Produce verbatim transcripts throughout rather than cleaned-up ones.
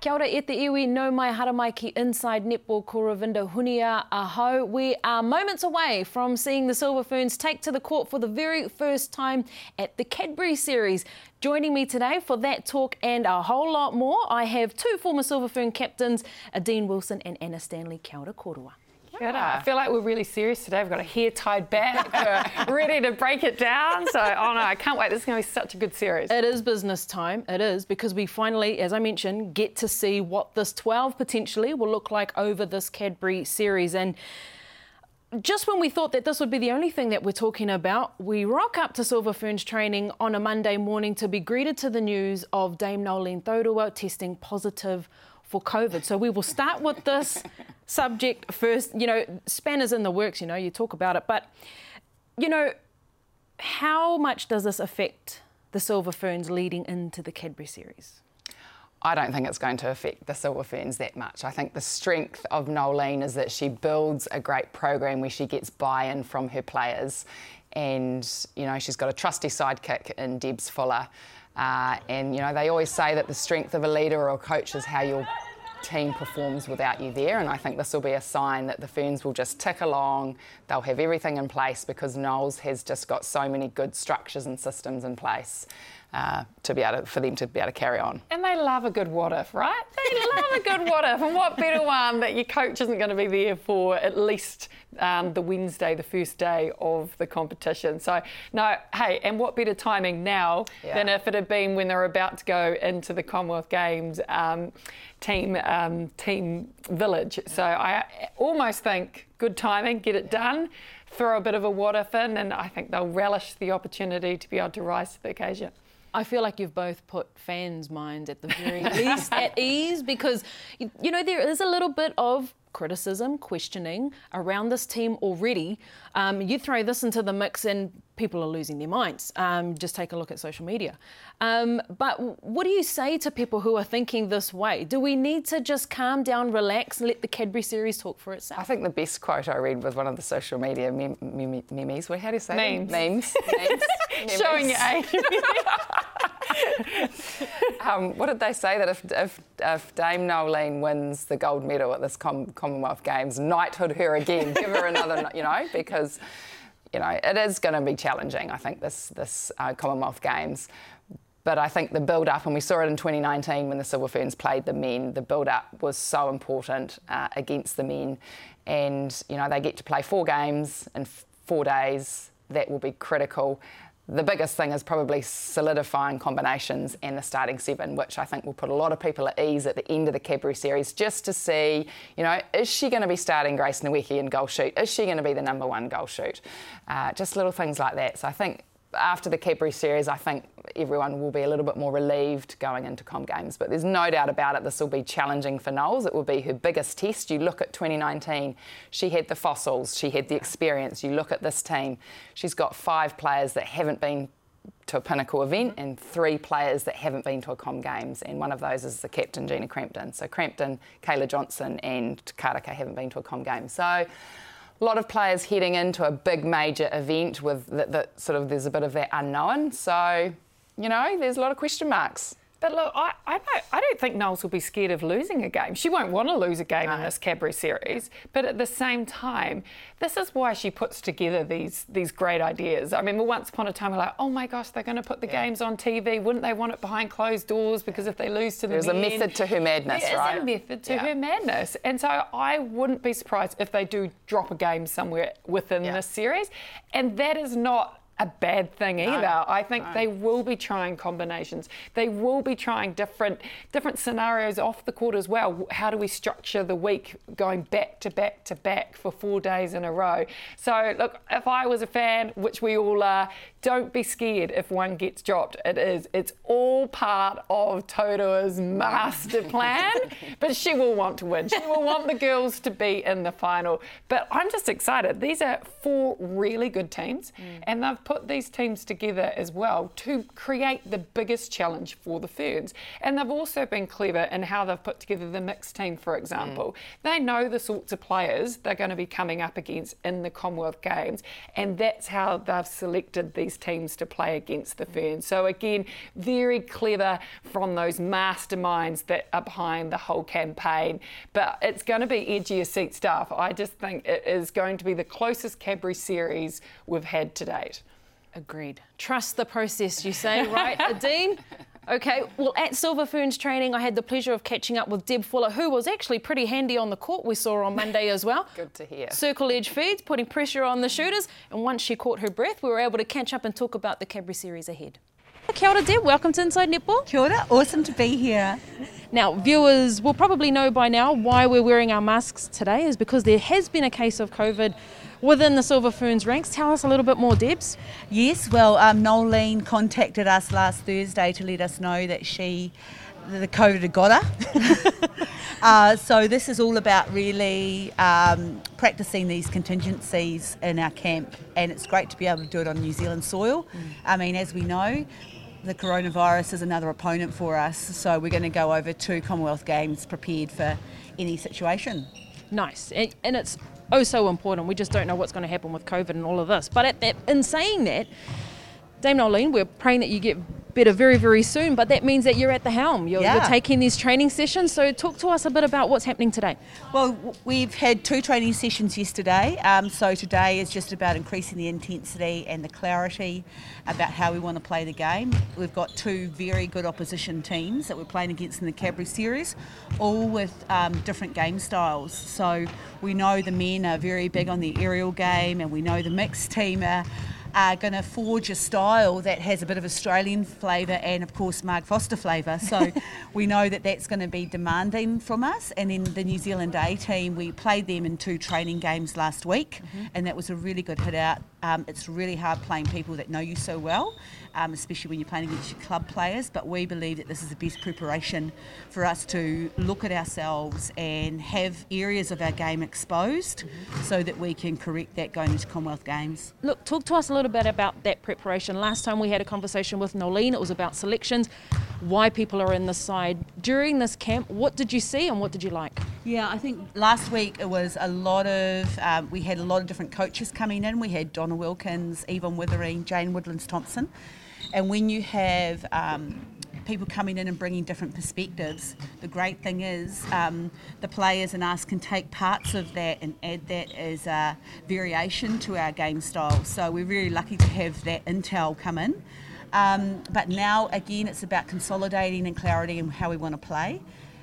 Kia ora e te iwi, nau mai haramai ki Inside Netball Koravinda Hunia ahau. We are moments away from seeing the Silver Ferns take to the court for the very first time at the Cadbury Series. Joining me today for that talk and a whole lot more, I have two former Silver Fern captains, Adine Wilson and Anna Stanley. Kia ora korua. I feel like we're really serious today. We've got a hair tied back. We're ready to break it down. So, oh no, I can't wait. This is going to be such a good series. It is business time. It is, because we finally, as I mentioned, get to see what this twelve potentially will look like over this Cadbury series. And just when we thought that this would be the only thing that we're talking about, we rock up to Silver Ferns training on a Monday morning to be greeted to the news of Dame Noeline Taurua testing positive for COVID. So we will start with this subject first. You know, spanners in the works, you know, you talk about it. But, you know, how much does this affect the Silver Ferns leading into the Cadbury Series? I don't think it's going to affect the Silver Ferns that much. I think the strength of Noeline is that she builds a great program where she gets buy-in from her players. And, you know, she's got a trusty sidekick in Debs Fuller. Uh, and, you know, they always say that the strength of a leader or a coach is how your team performs without you there. And I think this will be a sign that the Ferns will just tick along. They'll have everything in place because Noel's has just got so many good structures and systems in place uh, to be able to, for them to be able to carry on. And they love a good what-if, right? They love a good what-if. And what better one that your coach isn't going to be there for at least um, the Wednesday, the first day of the competition. So, no, hey, and what better timing now yeah. than if it had been when they're about to go into the Commonwealth Games um, team um, team village. So I almost think good timing, get it yeah. done, throw a bit of a what-if in, and I think they'll relish the opportunity to be able to rise to the occasion. I feel like you've both put fans' minds at the very least at ease because, you know, there is a little bit of criticism, questioning around this team already. Um, you throw this into the mix and people are losing their minds. Um, just take a look at social media. Um, but what do you say to people who are thinking this way? Do we need to just calm down, relax, and let the Cadbury series talk for itself? I think the best quote I read was one of the social media mem- mem- memes. Well, how do you say memes. Memes. memes. memes. Showing your age. um, what did they say? That if, if, if Dame Noeline wins the gold medal at this com- Commonwealth Games, knighthood her again, give her another, you know, because, you know, it is going to be challenging, I think, this, this uh, Commonwealth Games. But I think the build-up, and we saw it in twenty nineteen when the Silver Ferns played the men, the build-up was so important uh, against the men. And, you know, they get to play four games in f- four days. That will be critical. The biggest thing is probably solidifying combinations and the starting seven, which I think will put a lot of people at ease at the end of the Cadbury series, just to see, you know, is she going to be starting Grace Nwokocha in goal shoot? Is she going to be the number one goal shoot? Uh, just little things like that. So I think after the Cadbury series, I think everyone will be a little bit more relieved going into Com Games. But there's no doubt about it, this will be challenging for Knowles. It will be her biggest test. You look at twenty nineteen, she had the fossils, she had the experience. You look at this team, she's got five players that haven't been to a pinnacle event and three players that haven't been to a Com Games. And one of those is the captain, Gina Crampton. So Crampton, Kayla Johnson and Karaka haven't been to a Com Game. So a lot of players heading into a big major event with that, that sort of there's a bit of that unknown. So, you know, there's a lot of question marks. But look, I, I, don't, I don't think Knowles will be scared of losing a game. She won't want to lose a game no. in this Cadbury series. But at the same time, this is why she puts together these these great ideas. I remember once upon a time, we're like, oh my gosh, they're going to put the yeah. games on T V. Wouldn't they want it behind closed doors? Because if they lose to the There's men, a method to her madness, there right? There's a method to yeah. her madness. And so I wouldn't be surprised if they do drop a game somewhere within yeah. this series. And that is not a bad thing either. No, I think no. they will be trying combinations. They will be trying different different scenarios off the court as well. How do we structure the week going back to back to back for four days in a row? So look, if I was a fan, which we all are, don't be scared if one gets dropped. It is. It's all part of Taurua's master plan. But she will want to win. She will want the girls to be in the final. But I'm just excited. These are four really good teams, mm. and they've put these teams together as well to create the biggest challenge for the Ferns. And they've also been clever in how they've put together the mixed team, for example. Mm. They know the sorts of players they're going to be coming up against in the Commonwealth Games, and that's how they've selected these teams to play against the Ferns. So again, very clever from those masterminds that are behind the whole campaign. But it's going to be edgier seat stuff. I just think it is going to be the closest Cadbury Series we've had to date. Agreed. Trust the process, you say, right, Adine? OK, well, at Silver Ferns training, I had the pleasure of catching up with Debs Fuller, who was actually pretty handy on the court, we saw on Monday as well. Good to hear. Circle edge feeds, putting pressure on the shooters. And once she caught her breath, we were able to catch up and talk about the Cadbury Series ahead. Kia ora, Deb. Welcome to Inside Netball. Kia ora. Awesome to be here. Now, viewers will probably know by now why we're wearing our masks today is because there has been a case of COVID within the Silver Ferns ranks. Tell us a little bit more, Debs. Yes, well, um, Noeline contacted us last Thursday to let us know that she, the COVID had got her. uh, so this is all about really um, practising these contingencies in our camp, and it's great to be able to do it on New Zealand soil. Mm. I mean, as we know, the coronavirus is another opponent for us, so we're going to go over two Commonwealth Games prepared for any situation. Nice, and, and it's oh so important. We just don't know what's going to happen with COVID and all of this. But at that, in saying that, Dame Noeline, we're praying that you get better very, very soon, but that means that you're at the helm. You're, yeah. you're taking these training sessions, so talk to us a bit about what's happening today. Well, we've had two training sessions yesterday, um, so today is just about increasing the intensity and the clarity about how we want to play the game. We've got two very good opposition teams that we're playing against in the Cadbury Series, all with um, different game styles. So we know the men are very big on the aerial game, and we know the mixed team are are going to forge a style that has a bit of Australian flavour and, of course, Mark Foster flavour. So we know that that's going to be demanding from us. And then the New Zealand A team, we played them in two training games last week, mm-hmm. and that was a really good hit out. Um, it's really hard playing people that know you so well, um, especially when you're playing against your club players. But we believe that this is the best preparation for us to look at ourselves and have areas of our game exposed, mm-hmm. so that we can correct that going into Commonwealth Games. Look, talk to us a little bit about that preparation. Last time we had a conversation with Noeline, it was about selections, why people are in the side. During this camp, what did you see and what did you like? Yeah, I think last week it was a lot of, um, we had a lot of different coaches coming in. We had Donna Wilkins, Yvonne Withering, Jane Woodlands-Thompson. And when you have um, people coming in and bringing different perspectives, the great thing is um, the players and us can take parts of that and add that as a variation to our game style. So we're really lucky to have that intel come in. Um, but now, again, it's about consolidating and clarity in how we want to play.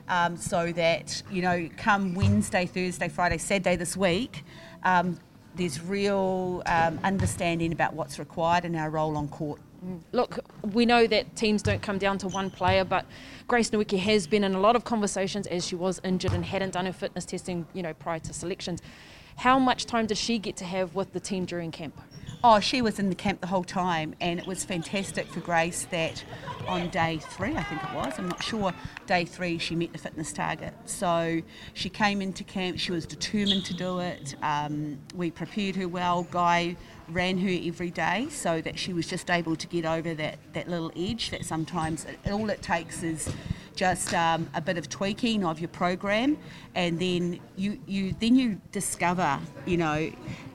Um, so that, you know, come Wednesday, Thursday, Friday, Saturday this week, um, there's real um, understanding about what's required in our role on court. Look, we know that teams don't come down to one player, but Grace Nwokocha has been in a lot of conversations as she was injured and hadn't done her fitness testing, you know, prior to selections. How much time does she get to have with the team during camp? Oh, she was in the camp the whole time, and it was fantastic for Grace that on day three, I think it was, I'm not sure, day three she met the fitness target. So she came into camp, she was determined to do it. Um, we prepared her well. Guy ran her every day so that she was just able to get over that, that little edge that sometimes it, all it takes is just um, a bit of tweaking of your program, and then you, you then you discover, you know,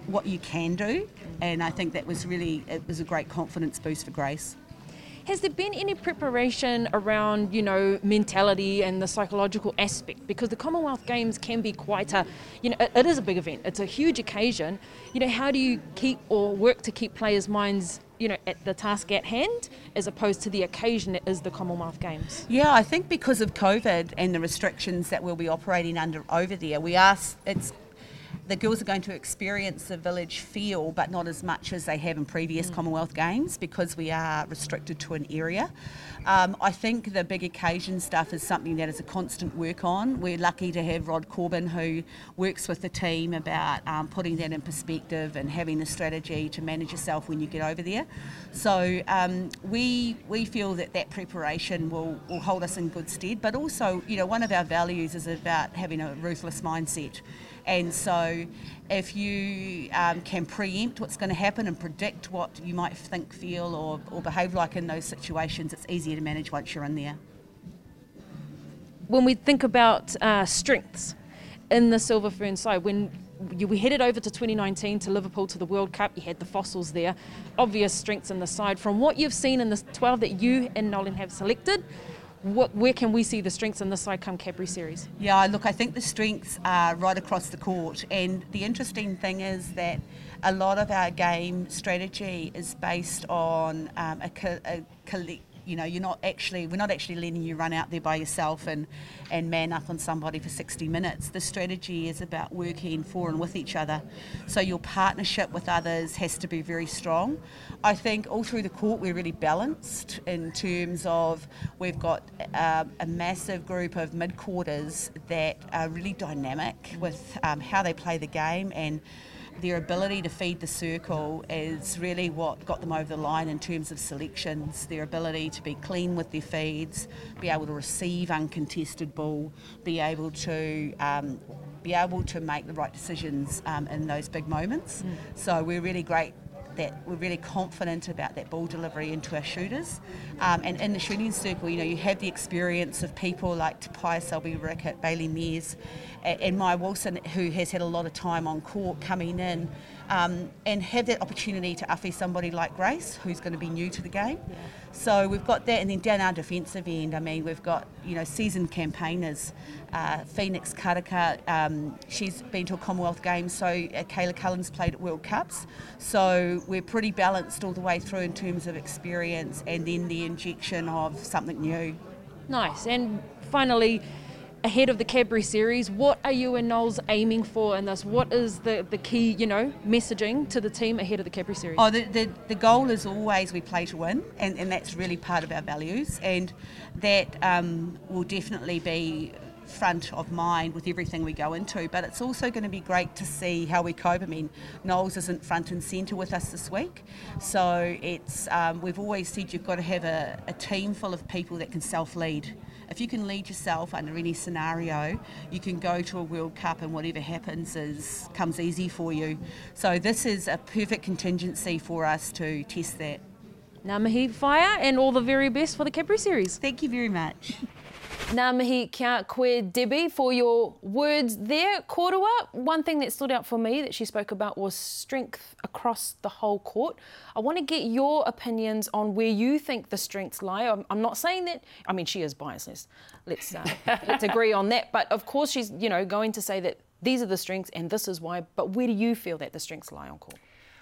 what you can do. And I think that was really, it was a great confidence boost for Grace. Has there been any preparation around, you know, mentality and the psychological aspect? Because the Commonwealth Games can be quite a, you know, it is a big event. It's a huge occasion. You know, how do you keep or work to keep players' minds, you know, at the task at hand as opposed to the occasion that is the Commonwealth Games? Yeah, I think because of COVID and the restrictions that we'll be operating under over there, we are, it's, the girls are going to experience the village feel, but not as much as they have in previous mm. Commonwealth Games because we are restricted to an area. Um, I think the big occasion stuff is something that is a constant work on. We're lucky to have Rod Corbin, who works with the team about um, putting that in perspective and having a strategy to manage yourself when you get over there. So um, we we feel that that preparation will, will hold us in good stead, but also, you know, one of our values is about having a ruthless mindset. And so if you um, can preempt what's going to happen and predict what you might think, feel or, or behave like in those situations, it's easier to manage once you're in there. When we think about uh, strengths in the Silver Ferns side, when you we headed over to twenty nineteen to Liverpool to the World Cup, you had the fossils there, obvious strengths in the side. From what you've seen in the twelve that you and Nolan have selected, What, where can we see the strengths in this side come Cadbury Series? Yeah, look, I think the strengths are right across the court, and the interesting thing is that a lot of our game strategy is based on um, a, co- a collect. You know, you're not actually we're not actually letting you run out there by yourself and and man up on somebody for sixty minutes. The strategy is about working for and with each other, so your partnership with others has to be very strong. I think all through the court we're really balanced in terms of we've got um, a massive group of mid-quarters that are really dynamic with um, how they play the game, and their ability to feed the circle is really what got them over the line in terms of selections. Their ability to be clean with their feeds, be able to receive uncontested ball, be able to um, be able to make the right decisions um, in those big moments. Mm. So we're really great that we're really confident about that ball delivery into our shooters. Um, and in the shooting circle, you know, you have the experience of people like Te Paea Selby-Rickit, Bailey Mears, and Maia Wilson, who has had a lot of time on court coming in, um, and have that opportunity to uffie somebody like Grace, who's going to be new to the game. Yeah. So we've got that, and then down our defensive end, I mean, we've got, you know, seasoned campaigners. Uh, Phoenix Karaka, um, she's been to a Commonwealth Games, so uh, Kayla Cullen's played at World Cups. So we're pretty balanced all the way through in terms of experience and then the injection of something new. Nice. And finally, ahead of the Cadbury Series, what are you and Noel's aiming for in this? What is the, the key, you know, messaging to the team ahead of the Cadbury Series? Oh, the, the, the goal is always we play to win, and, and that's really part of our values, and that um, will definitely be front of mind with everything we go into. But it's also going to be great to see how we cope. I mean, Noel's isn't front and centre with us this week, so it's um, we've always said you've got to have a, a team full of people that can self-lead. If you can lead yourself under any scenario, you can go to a World Cup and whatever happens is comes easy for you. So this is a perfect contingency for us to test that. Ngā mihi whaia, and all the very best for the Cadbury Series. Thank you very much. Ngā mihi kia koe, Debbie, for your words there. Korua, one thing that stood out for me that she spoke about was strength across the whole court. I want to get your opinions on where you think the strengths lie. I'm, I'm not saying that, I mean, she is biased. Let's, let's, uh, let's agree on that. But of course, she's, you know, going to say that these are the strengths and this is why. But where do you feel that the strengths lie on court?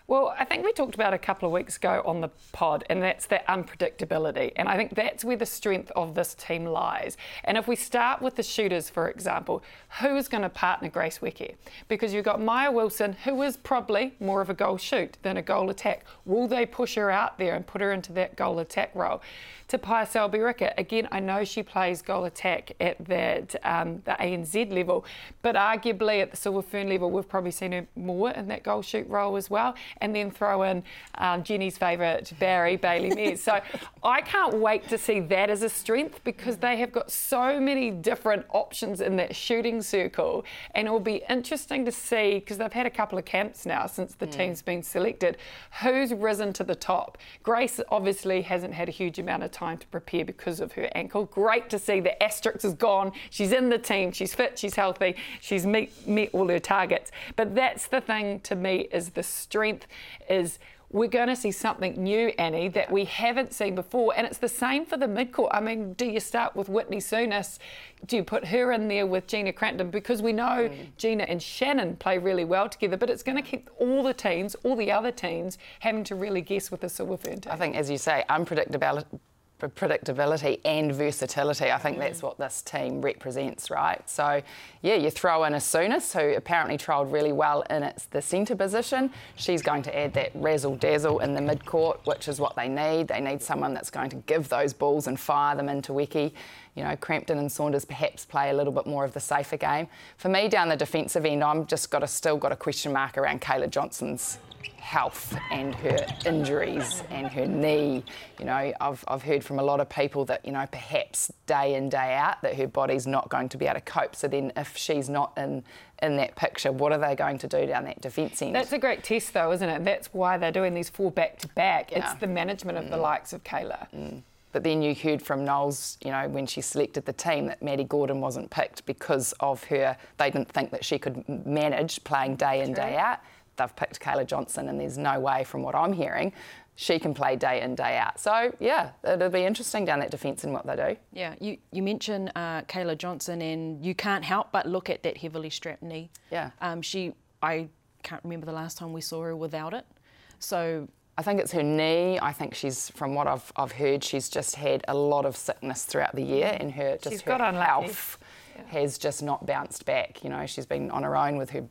Well, I think we talked about a couple of weeks ago on the pod, and that's that unpredictability. And I think that's where the strength of this team lies. And if we start with the shooters, for example, who's going to partner Grace Nwokocha? Because you've got Maia Wilson, who is probably more of a goal shoot than a goal attack. Will they push her out there and put her into that goal attack role? Te Paea Selby-Rickit, again, I know she plays goal attack at that um, the A N Z level, but arguably at the Silver Fern level, we've probably seen her more in that goal shoot role as well. And then throw in um, Jenny's favourite, Barry, Bailey Mears. So I can't wait to see that as a strength, because they have got so many different options in that shooting circle. And it will be interesting to see, because they've had a couple of camps now since the mm. team's been selected, who's risen to the top. Grace obviously hasn't had a huge amount of time to prepare because of her ankle. Great to see the asterisk is gone. She's in the team. She's fit. She's healthy. She's meet, met all her targets. But that's the thing to me, is the strength is we're going to see something new, Annie, that we haven't seen before. And it's the same for the mid-court. I mean, do you start with Whitney Souness? Do you put her in there with Gina Crampton? Because we know mm. Gina and Shannon play really well together, but it's going to keep all the teams, all the other teams, having to really guess with the Silver Fern team. I think, as you say, unpredictability predictability and versatility. I think mm. that's what this team represents, right? So, yeah, you throw in a Souness, who apparently trialled really well in its, the centre position. She's going to add that razzle-dazzle in the mid-court, which is what they need. They need someone that's going to give those balls and fire them into Weki. you know, Crampton and Saunders perhaps play a little bit more of the safer game. For me, down the defensive end, I'm just got a, still got a question mark around Kayla Johnson's health and her injuries and her knee. You know, I've I've heard from a lot of people that, you know, perhaps day in, day out, that her body's not going to be able to cope. So then if she's not in, in that picture, what are they going to do down that defence end? That's a great test though, isn't it? That's why they're doing these four back-to-back. Yeah. It's the management of mm. the likes of Kayla. Mm. But then you heard from Knowles, you know, when she selected the team, that Maddy Gordon wasn't picked because of her... They didn't think that she could manage playing day in, day out. They've picked Kayla Johnson, and there's no way, from what I'm hearing, she can play day in, day out. So, yeah, it'll be interesting down that defence and what they do. Yeah, you, you mentioned uh, Kayla Johnson, and you can't help but look at that heavily strapped knee. Yeah. Um, she... I can't remember the last time we saw her without it. So... I think it's her knee. I think she's, from what I've I've heard, she's just had a lot of sickness throughout the year, and her just she's her got health yeah. has just not bounced back. You know, she's been on her own with her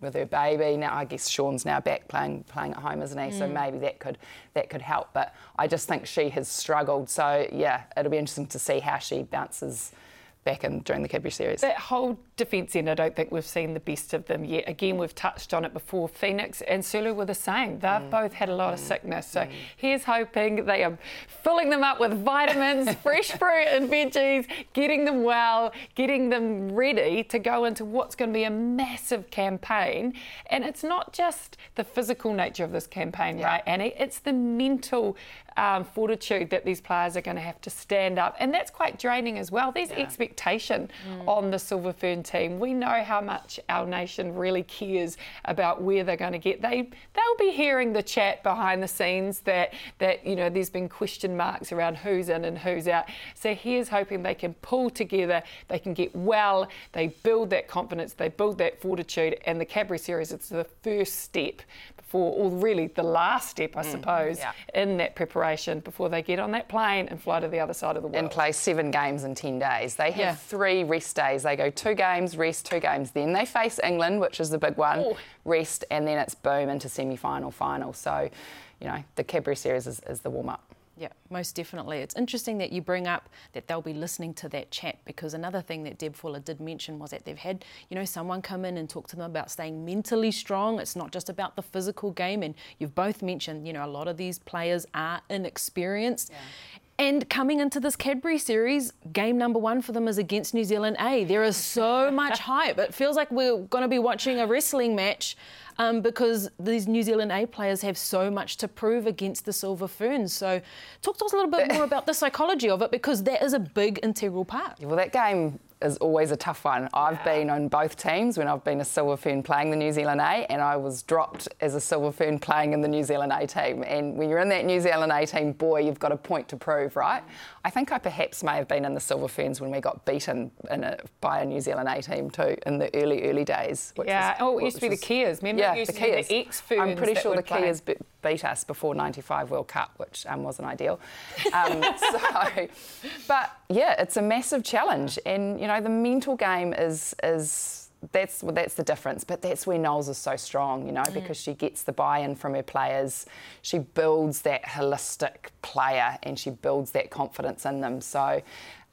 with her baby. Now I guess Sean's now back playing playing at home, isn't he? Mm. So maybe that could that could help. But I just think she has struggled. So yeah, it'll be interesting to see how she bounces back in during the Cadbury Series. That whole defence end, I don't think we've seen the best of them yet. Again, we've touched on it before. Phoenix and Sulu were the same. They've mm. both had a lot mm. of sickness. So mm. here's hoping they are filling them up with vitamins, fresh fruit and veggies, getting them well, getting them ready to go into what's going to be a massive campaign. And it's not just the physical nature of this campaign, yeah. right, Annie? It's the mental um, fortitude that these players are going to have to stand up. And that's quite draining as well. These yeah. expectations Mm. on the Silver Fern team. We know how much our nation really cares about where they're going to get. They, they'll be hearing the chat behind the scenes that, that, you know, there's been question marks around who's in and who's out. So here's hoping they can pull together, they can get well, they build that confidence, they build that fortitude, and the Cadbury Series is the first step before, or really the last step, I mm. suppose, yeah. in that preparation before they get on that plane and fly to the other side of the world. And play seven games in ten days. They have yeah. three rest days. They go two games, rest, two games. Then they face England, which is the big one, oh. rest, and then it's boom into semi-final, final. So, you know, the Cadbury Series is, is the warm-up. Yeah, most definitely. It's interesting that you bring up that they'll be listening to that chat, because another thing that Deb Fuller did mention was that they've had, you know, someone come in and talk to them about staying mentally strong. It's not just about the physical game. And you've both mentioned, you know, a lot of these players are inexperienced. Yeah. And coming into this Cadbury Series, game number one for them is against New Zealand A. There is so much hype. It feels like we're going to be watching a wrestling match um, because these New Zealand A players have so much to prove against the Silver Ferns. So talk to us a little bit more about the psychology of it, because that is a big integral part. Well, that game is always a tough one. I've been on both teams when I've been a Silver Fern playing the New Zealand A, and I was dropped as a Silver Fern playing in the New Zealand A team. And when you're in that New Zealand A team, boy, you've got a point to prove, right? I think I perhaps may have been in the Silver Ferns when we got beaten in a, by a New Zealand A team too in the early, early days. Which yeah, was, oh, it used to be was, the Kias. Remember yeah, it used the to be the ex-Ferns. I'm pretty sure the Kias be, beat us before ninety-five World Cup, which um, wasn't ideal. Um, so, but yeah, it's a massive challenge, and you know the mental game is is. That's that's the difference, but that's where Knowles is so strong, you know, mm. because she gets the buy-in from her players. She builds that holistic player and she builds that confidence in them. So,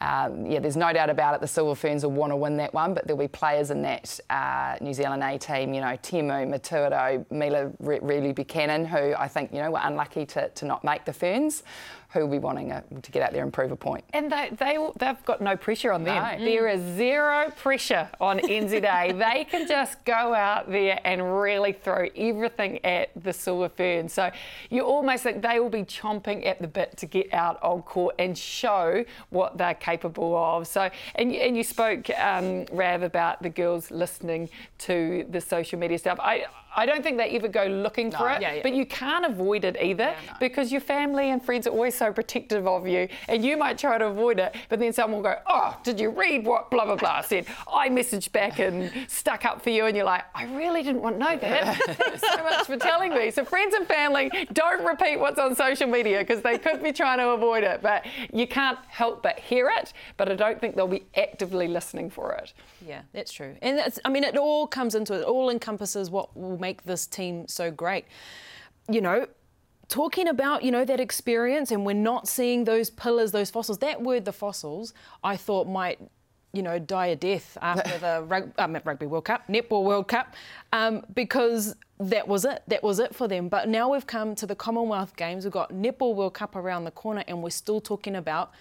um, yeah, there's no doubt about it. The Silver Ferns will want to win that one, but there'll be players in that uh, New Zealand A team, you know, Temu Maturo, Mila Re- Reilly Buchanan, who I think, you know, were unlucky to, to not make the Ferns, who will be wanting a, to get out there and prove a point. And they, they, they've got no pressure on them. No. There is zero pressure on N Z A. They can just go out there and really throw everything at the Silver Ferns. So you almost think they will be chomping at the bit to get out on court and show what they're capable of. So, and, and you spoke, um, Rav, about the girls listening to the social media stuff. I, I don't think they ever go looking no, for it, yeah, yeah. but you can't avoid it either yeah, no. because your family and friends are always so protective of you, and you might try to avoid it, but then someone will go, oh, did you read what blah, blah, blah said? I messaged back and stuck up for you, and you're like, I really didn't want to know that. Thanks so much for telling me. So friends and family, don't repeat what's on social media, because they could be trying to avoid it, but you can't help but hear it, but I don't think they'll be actively listening for it. Yeah, that's true. And that's, I mean, it all comes into it. It all encompasses what will make this team so great. You know, talking about, you know, that experience, and we're not seeing those pillars, those fossils. That word, the fossils, I thought might, you know, die a death after the rug, um, Rugby World Cup, Netball World Cup, um, because that was it. That was it for them. But now we've come to the Commonwealth Games. We've got Netball World Cup around the corner, and we're still talking about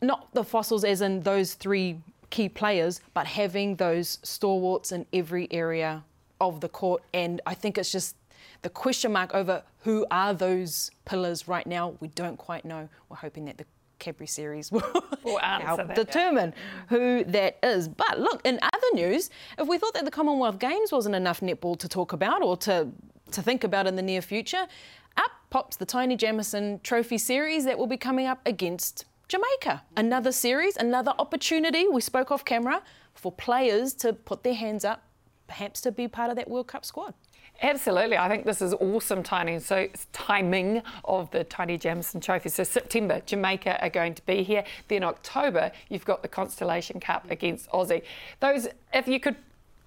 not the fossils as in those three key players, but having those stalwarts in every area of the court. And I think it's just the question mark over who are those pillars right now. We don't quite know. We're hoping that the Cadbury Series will we'll answer that, determine yeah. who that is. But look, in other news, if we thought that the Commonwealth Games wasn't enough netball to talk about or to, to think about in the near future, up pops the Taini Jamison Trophy Series that will be coming up against Jamaica. Another series, another opportunity, we spoke off camera, for players to put their hands up, perhaps to be part of that World Cup squad. Absolutely. I think this is awesome timing. So it's timing of the Taini Jamison Trophy. So September, Jamaica are going to be here. Then October, you've got the Constellation Cup against Aussie. Those, if you could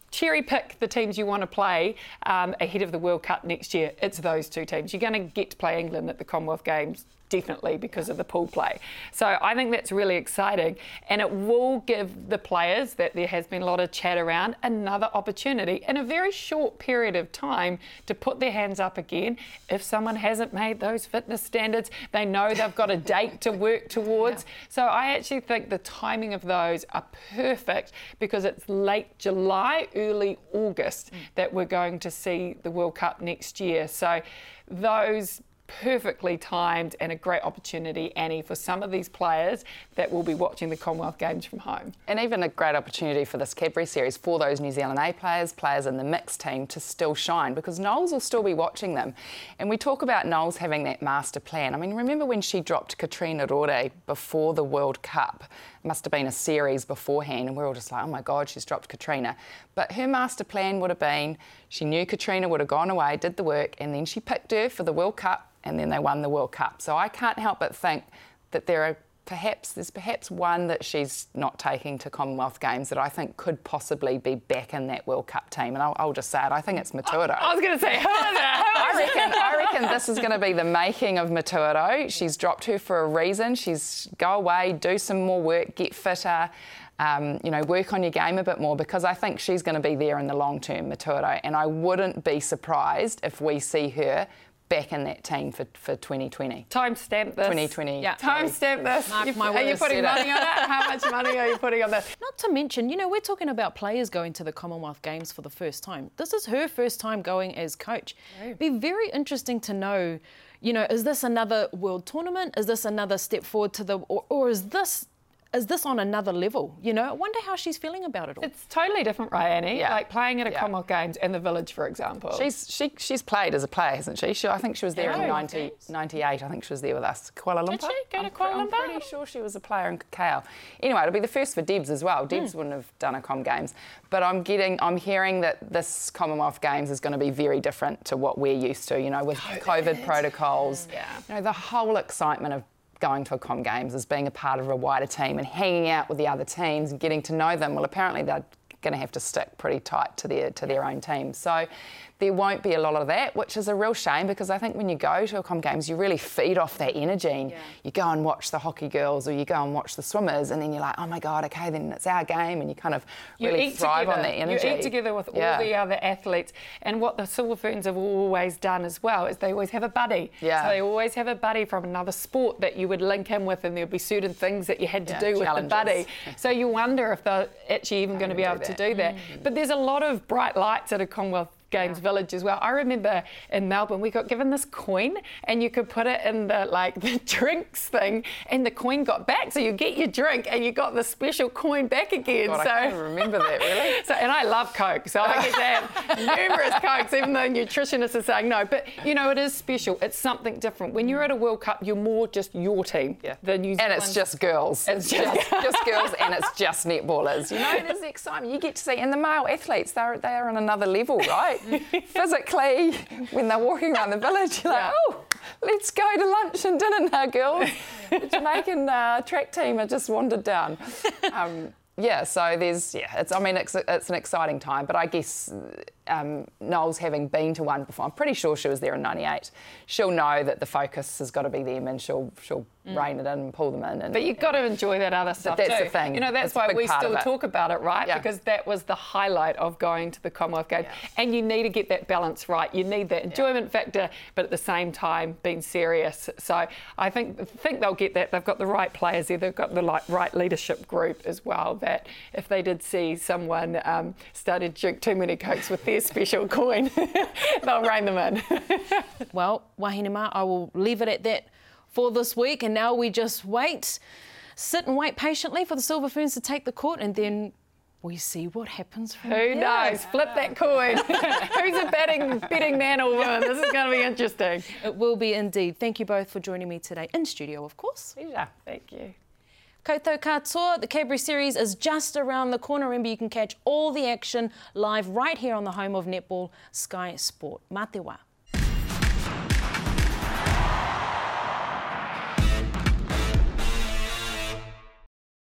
cherry pick the teams you want to play um, ahead of the World Cup next year, it's those two teams. You're going to get to play England at the Commonwealth Games, definitely, because of the pool play. So I think that's really exciting, and it will give the players, that there has been a lot of chat around, another opportunity in a very short period of time to put their hands up again. If someone hasn't made those fitness standards, they know they've got a date to work towards. Yeah. So I actually think the timing of those are perfect, because it's late July, early August mm. that we're going to see the World Cup next year. So those perfectly timed, and a great opportunity, Annie, for some of these players that will be watching the Commonwealth Games from home. And even a great opportunity for this Cadbury Series for those New Zealand A players, players in the mixed team, to still shine, because Knowles will still be watching them. And we talk about Knowles having that master plan. I mean, remember when she dropped Katrina Rore before the World Cup? It must have been a series beforehand, and we were all just like, oh my God, she's dropped Katrina. But her master plan would have been, she knew Katrina would have gone away, did the work, and then she picked her for the World Cup, and then they won the World Cup. So I can't help but think that there are perhaps there's perhaps one that she's not taking to Commonwealth Games that I think could possibly be back in that World Cup team. And I'll, I'll just say it, I think it's Maturo. I, I was going to say, who is that? I reckon, I reckon this is going to be the making of Maturo. She's dropped her for a reason. She's go away, do some more work, get fitter. Um, you know, work on your game a bit more, because I think she's going to be there in the long term, Maturo, and I wouldn't be surprised if we see her back in that team for, for twenty twenty. Timestamp this. twenty twenty. Yeah. Timestamp this. Mark, you, my are you putting money on that? How much money are you putting on that? Not to mention, you know, we're talking about players going to the Commonwealth Games for the first time. This is her first time going as coach. Yeah. It'd be very interesting to know, you know, is this another world tournament? Is this another step forward to the... Or, or is this... Is this on another level? You know, I wonder how she's feeling about it all. It's totally different, right, Annie? Yeah. Like playing at a yeah. Commonwealth Games and the Village, for example. She's she, she's played as a player, hasn't she? she I think she was there yeah, in ninety, ninety-eight. I think she was there with us. Kuala Lumpur? Did she go to I'm, Kuala Lumpur? I'm pretty sure she was a player in K L. Anyway, it'll be the first for Debs as well. Debs mm. wouldn't have done a Com Games. But I'm getting, I'm hearing that this Commonwealth Games is going to be very different to what we're used to, you know, with COVID, COVID protocols. Yeah. You know, the whole excitement of going to a Com Games is being a part of a wider team and hanging out with the other teams and getting to know them. Well, apparently they're going to have to stick pretty tight to their to their own team. So there won't be a lot of that, which is a real shame, because I think when you go to a Com Games, you really feed off that energy. And yeah. you go and watch the hockey girls, or you go and watch the swimmers, and then you're like, oh my God, okay, then it's our game, and you kind of you really thrive together. on that energy. You eat together with yeah. all the other athletes, and what the Silver Ferns have always done as well is they always have a buddy. Yeah. So they always have a buddy from another sport that you would link in with, and there'd be certain things that you had to yeah, do challenges. with the buddy. So you wonder if they're actually even going to be able that. to do that. Mm-hmm. But there's a lot of bright lights at a Commonwealth Games yeah. Village as well. I remember in Melbourne we got given this coin, and you could put it in the like the drinks thing, and the coin got back, so you get your drink and you got the special coin back again. Oh God, so I can't remember that really. So and I love Coke, so I get to have numerous Cokes, even though nutritionists are saying no. But you know, it is special. It's something different. When you're at a World Cup, you're more just your team. Yeah. The New Zealand. And it's just girls. It's just, just girls, and it's just netballers. You know, there's the excitement you get to see, and the male athletes, they're they are on another level, right? Physically, when they're walking around the village, you're yeah. like, oh, let's go to lunch and dinner now, girls. The Jamaican uh, track team are just wandered down. Um, yeah, so there's, yeah, it's, I mean, it's, it's an exciting time, but I guess um, Noel's, having been to one before, I'm pretty sure she was there in ninety-eight, she'll know that the focus has got to be them, and she'll she'll mm. rein it in and pull them in. And, but you've got to enjoy that other stuff that's too. That's the thing. You know, that's it's why we still talk about it, right? Yeah. Because that was the highlight of going to the Commonwealth Games. Yeah. And you need to get that balance right. You need that enjoyment yeah. factor, but at the same time, being serious. So I think think they'll get that. They've got the right players there. They've got the right leadership group as well, that if they did see someone um, started to drink too many Cokes with their special coin, they'll rein them in. Well, Wahinema, I will leave it at that for this week, and now we just wait, sit and wait patiently for the Silver Ferns to take the court, and then we see what happens from there. Who knows? Flip that coin. Who's a betting, betting man or woman? This is going to be interesting. It will be indeed. Thank you both for joining me today in studio, of course. Pleasure. Thank you. Koutou katoa, the Cadbury Series is just around the corner. Remember, you can catch all the action live right here on the home of netball, Sky Sport. Mā te wā.